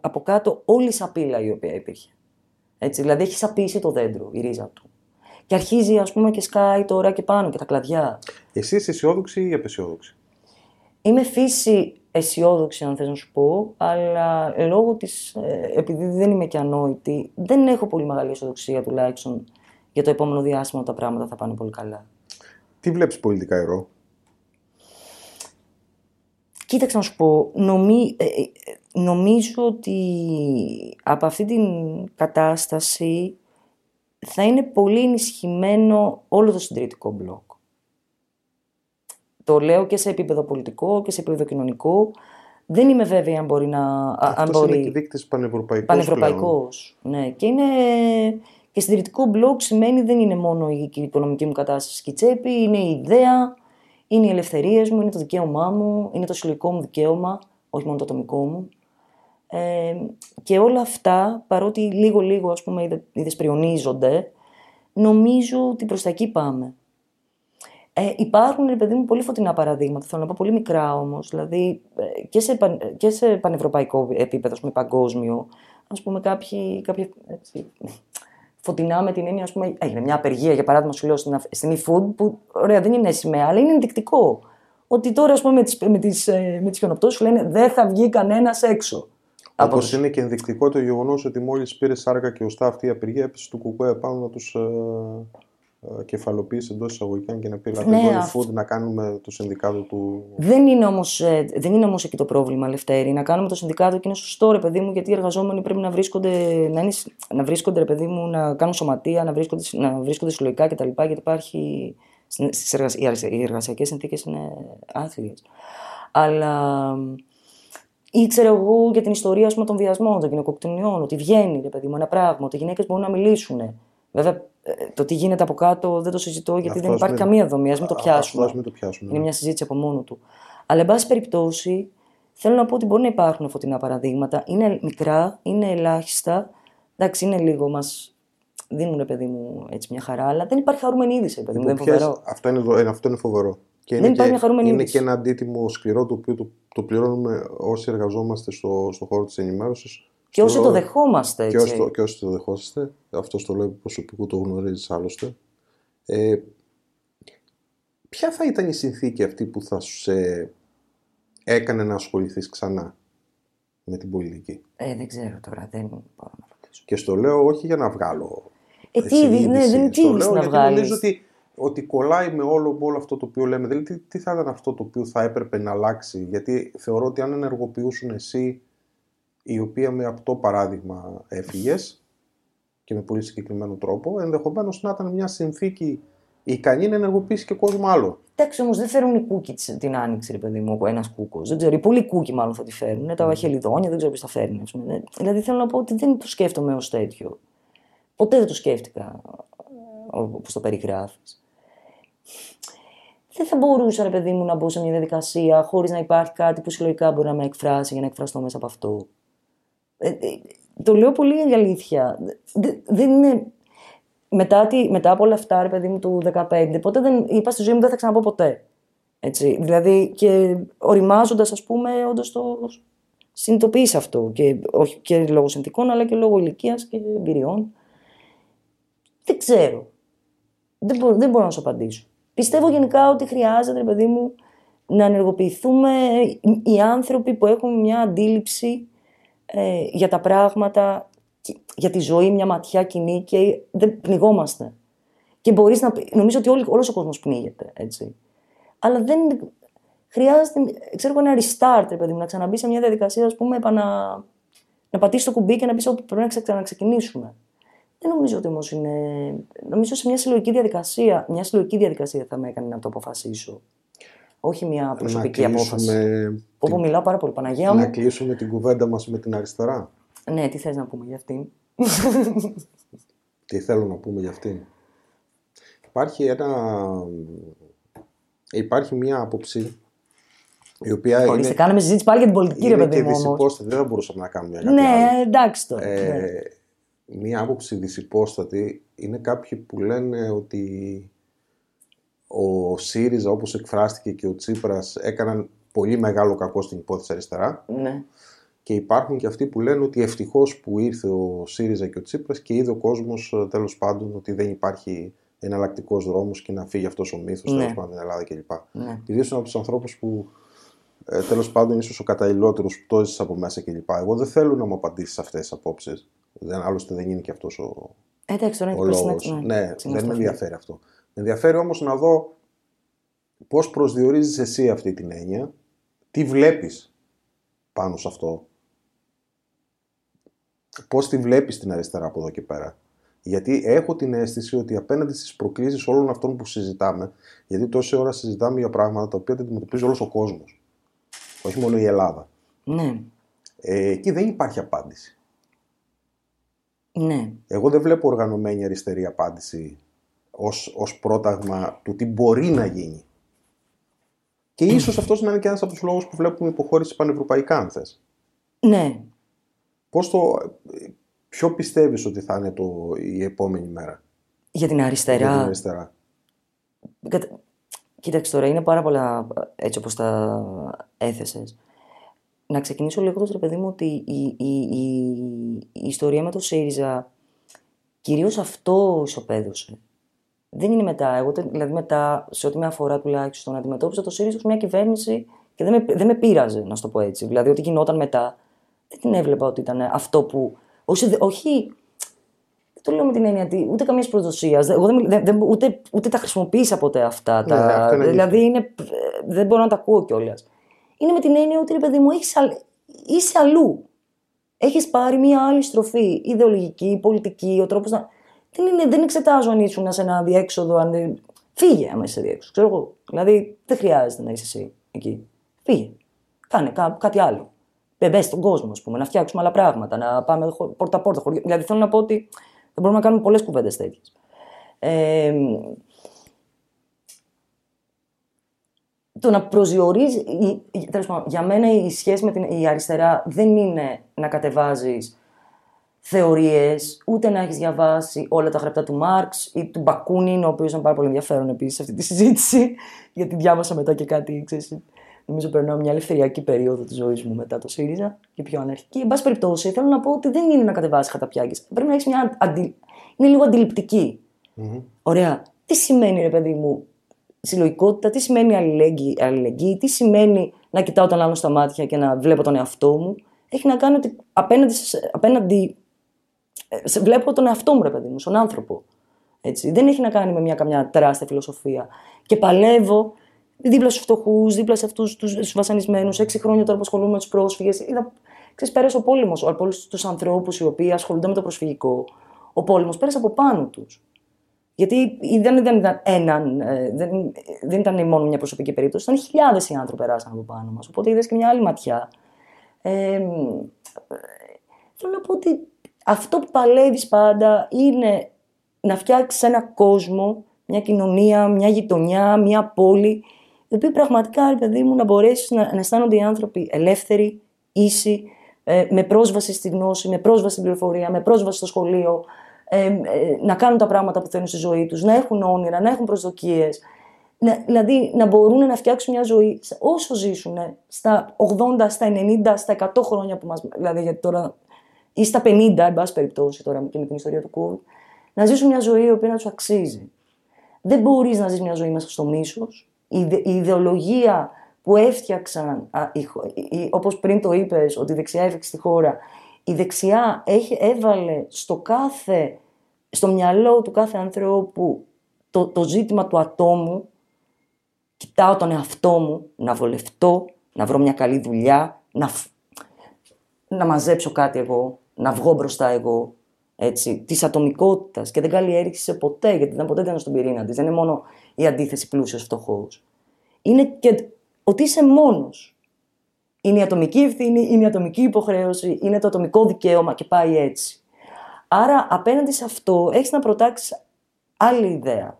από κάτω όλη η σαπίλα η οποία υπήρχε. Έτσι, δηλαδή έχει σαπίσει το δέντρο, η ρίζα του. Και αρχίζει, ας πούμε, και σκάει τώρα και πάνω και τα κλαδιά. Εσύ είσαι αισιόδοξη ή απεσιόδοξη? Είμαι φύση αισιόδοξη, αν θες να σου πω, αλλά λόγω της. Επειδή δεν είμαι και ανόητη, δεν έχω πολύ μεγάλη αισιοδοξία, τουλάχιστον για το επόμενο διάστημα τα πράγματα θα πάνε πολύ καλά. Τι βλέπεις πολιτικά, Ηρώ? Κοίταξε να σου πω. Νομίζω ότι από αυτή την κατάσταση θα είναι πολύ ενισχυμένο όλο το συντηρητικό μπλοκ. Το λέω και σε επίπεδο πολιτικό και σε επίπεδο κοινωνικό. Δεν είμαι βέβαιη αν μπορεί να... Αυτός είναι και δείκτης πανευρωπαϊκός. Πανευρωπαϊκός, ναι. Και είναι... Και συντηρητικό μπλοκ σημαίνει δεν είναι μόνο η οικονομική μου κατάσταση και η τσέπη, είναι η ιδέα, είναι οι ελευθερίες μου, είναι το δικαίωμά μου, είναι το συλλογικό μου δικαίωμα, όχι μόνο το ατομικό μου. Και όλα αυτά, παρότι λίγο-λίγο, ας πούμε, είδες πριονίζονται, νομίζω ότι προς τα εκεί πάμε. Υπάρχουν, ρε παιδί μου, πολύ φωτεινά παραδείγματα, θέλω να πω πολύ μικρά όμως, δηλαδή και σε πανευρωπαϊκό επίπεδο, ας πούμε, παγκόσμιο, ας πούμε, κάποιοι έτσι, φωτεινά με την έννοια, ας πούμε, έγινε μια απεργία, για παράδειγμα, σου λέω, στην e-food, που, ωραία, δεν είναι σημαία, αλλά είναι ενδεικτικό. Ότι τώρα, ας πούμε, με τις χιονοπτώσεις λένε δεν θα βγει κανένας έξω. Όπως είναι και ενδεικτικό το γεγονός ότι μόλις πήρε σάρκα και οστά αυτή η απεργία, έπεσε του ΚΚΕ πάνω να τους κεφαλοποίησε εντός εισαγωγικών και να πει «Λατρεύω e-food, να κάνουμε το συνδικάτο του». Δεν είναι όμως εκεί το πρόβλημα, Λευτέρη. Να κάνουμε το συνδικάτο και είναι σωστό, ρε παιδί μου, γιατί οι εργαζόμενοι πρέπει να βρίσκονται, ρε παιδί μου, να κάνουν σωματεία, να βρίσκονται συλλογικά κτλ. Γιατί υπάρχει. Οι εργασιακές συνθήκες είναι άθλιες. Αλλά ήξερα εγώ για την ιστορία, ας πούμε, των βιασμών, των γυναικοκτονιών, ότι βγαίνει, ρε παιδί μου, ένα πράγμα, ότι οι γυναίκες μπορούν να μιλήσουν. Βέβαια, το τι γίνεται από κάτω δεν το συζητώ, γιατί δεν υπάρχει καμία δομή. Ας μην το πιάσουμε. Είναι μια συζήτηση από μόνο του. Αλλά, εν πάση περιπτώσει, θέλω να πω ότι μπορεί να υπάρχουν φωτεινά παραδείγματα. Είναι μικρά, είναι ελάχιστα. Εντάξει, είναι λίγο μας. Δίνουν, παιδί μου, έτσι μια χαρά, αλλά δεν υπάρχει χαρούμενη είδηση, παιδί μου. Δεν φοβερό. Αυτό είναι φοβερό. Και δεν υπάρχει χαρούμενη είδηση. Είναι και ένα αντίτιμο σκληρό το οποίο το πληρώνουμε όσοι εργαζόμαστε στον χώρο της ενημέρωσης. Και όσοι το δεχόμαστε, έτσι. Και όσοι το δεχόσαστε. Αυτό το λέω προσωπικό, το γνωρίζεις άλλωστε. Ποια θα ήταν η συνθήκη αυτή που θα σου έκανε να ασχοληθείς ξανά με την πολιτική? Δεν ξέρω τώρα, δεν μπορώ να ρωτήσω. Και στο λέω όχι για να βγάλω. Νομίζω ότι κολλάει με όλο αυτό το οποίο λέμε. Δηλαδή, τι θα ήταν αυτό το οποίο θα έπρεπε να αλλάξει? Γιατί θεωρώ ότι αν ενεργοποιούσουν εσύ, η οποία με αυτό παράδειγμα έφυγες και με πολύ συγκεκριμένο τρόπο, ενδεχομένως να ήταν μια συνθήκη ικανή να ενεργοποιήσει και κόσμο άλλο. Εντάξει, όμως δεν φέρουν οι κούκοι την άνοιξη, ρε παιδί μου, ένας κούκος. Δεν ξέρω, πολλοί κούκοι μάλλον θα τη φέρουν. Τα βαχελιδόνια, δεν ξέρω ποιος τα φέρνει. Δηλαδή θέλω να πω ότι δεν το σκέφτομαι ως τέτοιο. Ποτέ δεν το σκέφτηκα όπως το περιγράφεις. Δεν θα μπορούσα, ρε παιδί μου, να μπω σε μια διαδικασία χωρίς να υπάρχει κάτι που συλλογικά μπορεί να με εκφράσει για να εκφραστώ μέσα από αυτό. Το λέω πολύ αλήθεια. Δεν είναι. Μετά από όλα αυτά, ρε παιδί μου, του 15, ποτέ δεν είπα στη ζωή μου δεν θα ξαναπώ ποτέ. Έτσι, δηλαδή, και οριμάζοντας, ας πούμε, όντως το συνειδητοποίησα αυτό. Και, όχι, και λόγω συνθηκών, αλλά και λόγω ηλικίας και εμπειριών. Δεν ξέρω. Δεν μπορώ να σου απαντήσω. Πιστεύω γενικά ότι χρειάζεται, ρε παιδί μου, να ενεργοποιηθούμε οι άνθρωποι που έχουν μια αντίληψη για τα πράγματα, για τη ζωή, μια ματιά κοινή, και δεν πνιγόμαστε. Και μπορείς να... Νομίζω ότι όλος ο κόσμος πνίγεται, έτσι. Αλλά δεν χρειάζεται, ξέρω, ένα restart, ρε παιδί μου, να ξαναμπεί σε μια διαδικασία, ας πούμε, να πατήσεις το κουμπί και να πεις πρέπει να ξεκινήσουμε. Δεν νομίζω ότι όμως είναι... Νομίζω σε μια συλλογική διαδικασία. Μια συλλογική διαδικασία θα με έκανε να το αποφασίσω. Όχι μια προσωπική απόφαση. Όπου μιλάω πάρα πολύ, Παναγία μου. Να κλείσουμε την κουβέντα μας με την αριστερά. Ναι, τι θες να πούμε για αυτήν? Τι θέλω να πούμε για αυτήν? Υπάρχει μια άποψη η οποία είναι... Χωρίς, κάναμε συζήτηση πάλι για την πολιτική, ρε παιδί μου, όμως. Είναι και δυσυπόστατη, δεν θα μπορούσαμε να κάνουμε για κάτι άλλο. Εντάξει τώρα. Μια άποψη δυσυπόστατη είναι κάποιοι που λένε ότι ο ΣΥΡΙΖΑ, όπως εκφράστηκε, και ο Τσίπρας έκαναν πολύ μεγάλο κακό στην υπόθεση αριστερά. Ναι. Και υπάρχουν και αυτοί που λένε ότι ευτυχώς που ήρθε ο ΣΥΡΙΖΑ και ο Τσίπρας και είδε ο κόσμος, τέλος πάντων, ότι δεν υπάρχει εναλλακτικός δρόμος και να φύγει αυτός ο μύθος, ναι, τέλος πάντων, την Ελλάδα κλπ. Ναι. Ιδίως από τους ανθρώπους που, τέλος πάντων, ίσως ο καταλληλότερος που το έζησε από μέσα κλπ. Εγώ δεν θέλω να μου απαντήσεις αυτές τις απόψεις. Άλλωστε δεν είναι και αυτός ο, ο λόγος. Ναι, δεν με ενδιαφέρει αυτό. Με ενδιαφέρει όμως να δω πώς προσδιορίζεις εσύ αυτή την έννοια, τι βλέπεις πάνω σε αυτό. Πώς τη βλέπεις την αριστερά από εδώ και πέρα? Γιατί έχω την αίσθηση ότι απέναντι στις προκλήσεις όλων αυτών που συζητάμε, γιατί τόση ώρα συζητάμε για πράγματα τα οποία δεν αντιμετωπίζει όλος ο κόσμος, όχι μόνο η Ελλάδα. Ναι. Εκεί δεν υπάρχει απάντηση. Ναι. Εγώ δεν βλέπω οργανωμένη αριστερή απάντηση ως πρόταγμα του τι μπορεί να γίνει. Και ίσως αυτός να είναι και ένας από τους λόγους που βλέπουμε υποχώρηση πανευρωπαϊκά, αν θες. Ναι. Ποιο πιστεύεις ότι θα είναι η επόμενη μέρα για την αριστερά? Κοίταξε τώρα, είναι πάρα πολλά έτσι όπως τα έθεσες. Να ξεκινήσω λέγοντας, ρε παιδί μου, ότι η ιστορία με το ΣΥΡΙΖΑ κυρίως αυτό ισοπαίδωσε. Δεν είναι μετά. Εγώ, δηλαδή, μετά, σε ό,τι με αφορά τουλάχιστον, αντιμετώπισα το ΣΥΡΙΖΑ ως μια κυβέρνηση και δεν με πείραζε, να σου το πω έτσι. Δηλαδή, ό,τι γινόταν μετά, δεν την έβλεπα ότι ήταν αυτό που. Όχι, δεν το λέω με την έννοια ότι ούτε καμία προδοσία. Ούτε τα χρησιμοποίησα ποτέ αυτά. Δηλαδή, δεν μπορώ να τα ακούω κιόλας. Είναι με την έννοια ότι, ρε παιδί μου, είσαι αλλού. Έχεις πάρει μια άλλη στροφή. Ιδεολογική, πολιτική, ο τρόπος να. Δεν εξετάζω αν ήσουν σε ένα διέξοδο. Φύγε άμα είσαι διέξοδο. Ξέρω εγώ. Δηλαδή, δεν χρειάζεται να είσαι εσύ εκεί. Φύγε. Κάνε κάτι άλλο. Μπε στον κόσμο, ας πούμε, να φτιάξουμε άλλα πράγματα, να πάμε πόρτα-πόρτα. Δηλαδή, θέλω να πω ότι δεν μπορούμε να κάνουμε πολλές κουβέντες τέτοιες. Το να προσδιορίζει. Για μένα, η σχέση με την αριστερά δεν είναι να κατεβάζεις θεωρίες, ούτε να έχεις διαβάσει όλα τα γραπτά του Μάρξ ή του Μπακούνιν, ο οποίος ήταν πάρα πολύ ενδιαφέρον επίσης αυτή τη συζήτηση, γιατί διάβασα μετά και κάτι, ξέρεις. Νομίζω περνάω μια ελευθεριακή περίοδο της ζωής μου μετά το ΣΥΡΙΖΑ και πιο αναρχική. Εν πάση περιπτώσει, θέλω να πω ότι δεν είναι να κατεβάσεις χαταπιάκες. Πρέπει να έχεις μια. Είναι λίγο αντιληπτική. Mm-hmm. Ωραία. Τι σημαίνει, ρε παιδί μου, συλλογικότητα, τι σημαίνει αλληλεγγύη, τι σημαίνει να κοιτάω τον άλλον στα μάτια και να βλέπω τον εαυτό μου. Έχει να κάνει ότι απέναντι βλέπω τον εαυτό μου, ρε παιδί μου, στον άνθρωπο. Έτσι. Δεν έχει να κάνει με καμιά τεράστια φιλοσοφία. Και παλεύω. Δίπλα στους φτωχούς, δίπλα σε αυτούς τους βασανισμένους. 6 χρόνια τώρα που ασχολούμαι με τους πρόσφυγες. Ξέρεις, πέρασε ο πόλεμος. Από όλους τους ανθρώπους οι οποίοι ασχολούνται με το προσφυγικό, ο πόλεμος πέρασε από πάνω τους. Γιατί δεν ήταν μόνο μια προσωπική περίπτωση, ήταν χιλιάδες οι άνθρωποι που πέρασαν από πάνω μας. Οπότε είδες και μια άλλη ματιά. Θέλω να πω ότι αυτό που παλεύεις πάντα είναι να φτιάξεις ένα κόσμο, μια κοινωνία, μια γειτονιά, μια πόλη. Οι οποίοι πραγματικά, ρε παιδί μου, να μπορέσει να αισθάνονται οι άνθρωποι ελεύθεροι, ίσοι, με πρόσβαση στη γνώση, με πρόσβαση στην πληροφορία, με πρόσβαση στο σχολείο, να κάνουν τα πράγματα που θέλουν στη ζωή τους, να έχουν όνειρα, να έχουν προσδοκίες. Δηλαδή να μπορούν να φτιάξουν μια ζωή όσο ζήσουν, στα 80, στα 90, στα 100 χρόνια που μας. Δηλαδή, γιατί τώρα, ή στα 50, εν πάση περιπτώσει, τώρα και με την ιστορία του COVID, να ζήσουν μια ζωή η οποία να τους αξίζει. Δεν μπορείς να ζεις μια ζωή μέσα στο μίσος. Η ιδεολογία που έφτιαξαν, όπως πριν το είπες, ότι η δεξιά έφτιαξε τη χώρα, η δεξιά έβαλε στο μυαλό του κάθε ανθρώπου το ζήτημα του ατόμου. Κοιτάω τον εαυτό μου, να βολευτώ, να βρω μια καλή δουλειά, να μαζέψω κάτι εγώ, να βγω μπροστά εγώ. Τη ατομικότητα και δεν καλλιέργησε ποτέ, γιατί ποτέ δεν ήταν στον πυρήνα της. Δεν είναι μόνο η αντίθεση πλούσιος-φτωχός. Είναι και ότι είσαι μόνος. Είναι η ατομική ευθύνη, είναι η ατομική υποχρέωση, είναι το ατομικό δικαίωμα και πάει έτσι. Άρα απέναντι σε αυτό έχεις να προτάξεις άλλη ιδέα.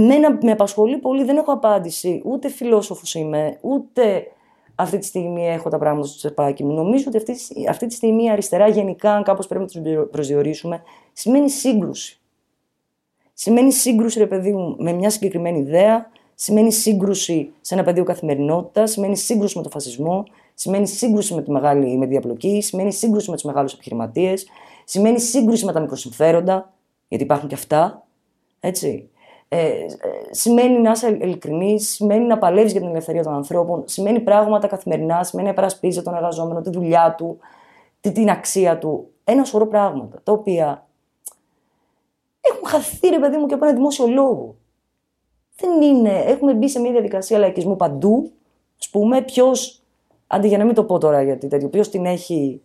Μένα με απασχολεί πολύ, δεν έχω απάντηση, ούτε φιλόσοφος είμαι, ούτε. Αυτή τη στιγμή έχω τα πράγματα στο τσεπάκι μου. Νομίζω ότι αυτή τη στιγμή η αριστερά, γενικά, αν κάπως πρέπει να τους προσδιορίσουμε, σημαίνει σύγκρουση. Σημαίνει σύγκρουση, ρε παιδί μου, με μια συγκεκριμένη ιδέα, σημαίνει σύγκρουση σε ένα πεδίο καθημερινότητα, σημαίνει σύγκρουση με τον φασισμό, σημαίνει σύγκρουση με τη διαπλοκή, σημαίνει σύγκρουση με τους μεγάλους επιχειρηματίες, σημαίνει σύγκρουση με τα μικροσυμφέροντα, γιατί υπάρχουν και αυτά. Έτσι. Σημαίνει να είσαι ειλικρινής, σημαίνει να παλεύεις για την ελευθερία των ανθρώπων, σημαίνει πράγματα καθημερινά, σημαίνει να υπερασπίζεσαι τον εργαζόμενο, τη δουλειά του, την αξία του. Ένα σωρό πράγματα τα οποία έχουν χαθεί, ρε παιδί μου, και από ένα δημόσιο λόγο. Δεν είναι. Έχουμε μπει σε μια διαδικασία λαϊκισμού παντού. Ας πούμε, ποιος, αντί για να μην το πω τώρα γιατί τέτοιο, ποιος την έχει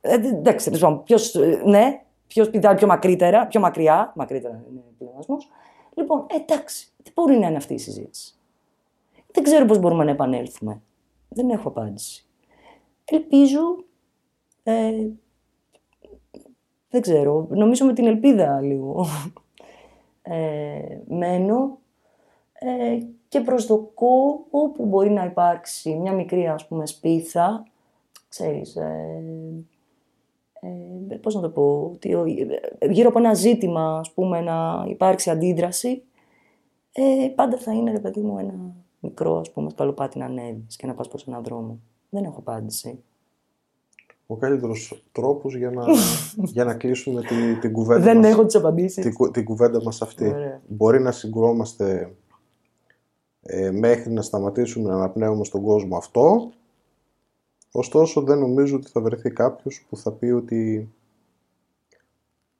Εντάξει, ποιος, ναι, ποιος πηδάει πιο μακρύτερα, πιο μακριά, μακρύτερα είναι ο πλεονασμός. Λοιπόν, εντάξει, τι μπορεί να είναι αυτή η συζήτηση. Δεν ξέρω πώς μπορούμε να επανέλθουμε. Δεν έχω απάντηση. Ελπίζω, δεν ξέρω, νομίζω με την ελπίδα λίγο μένω και προσδοκώ όπου μπορεί να υπάρξει μια μικρή, ας πούμε, σπίθα, ξέρεις, πώς να το πω, ότι γύρω από ένα ζήτημα, ας πούμε, να υπάρξει αντίδραση, πάντα θα είναι, ρε παιδί μου, ένα μικρό, ας πούμε, σκαλοπάτι να ανέβεις και να πας προς έναν δρόμο. Δεν έχω απάντηση. Ο καλύτερος τρόπος για να κλείσουμε την κουβέντα μας. Δεν έχω τις απαντήσεις. Την κουβέντα μας αυτή. Ωραία. Μπορεί να συγκρόμαστε μέχρι να σταματήσουμε να αναπνέουμε στον κόσμο αυτό. Ωστόσο, δεν νομίζω ότι θα βρεθεί κάποιος που θα πει ότι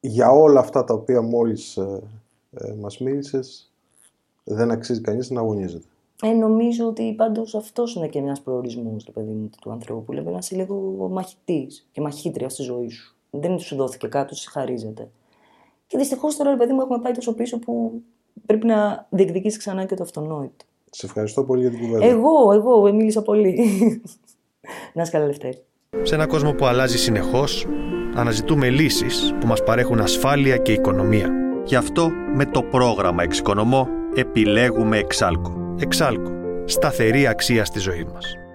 για όλα αυτά τα οποία μόλις μας μίλησες δεν αξίζει κανείς να αγωνίζεται. Νομίζω ότι πάντως αυτός είναι και ένας προορισμός το παιδί μου, του ανθρώπου. Λέμε να είσαι λίγο μαχητής και μαχήτρια στη ζωή σου. Δεν σου δόθηκε κάτι, σου χαρίζεται. Και δυστυχώς τώρα, παιδί μου, έχουμε πάει τόσο πίσω που πρέπει να διεκδικήσεις ξανά και το αυτονόητο. Σε ευχαριστώ πολύ για την κουβέντα. Εγώ μίλησα πολύ. Να είσαι καλά, Λευτέρη. Σε έναν κόσμο που αλλάζει συνεχώς, αναζητούμε λύσεις που μας παρέχουν ασφάλεια και οικονομία. Γι' αυτό με το πρόγραμμα Εξοικονομώ επιλέγουμε Εξάλκο. Εξάλκο. Σταθερή αξία στη ζωή μας.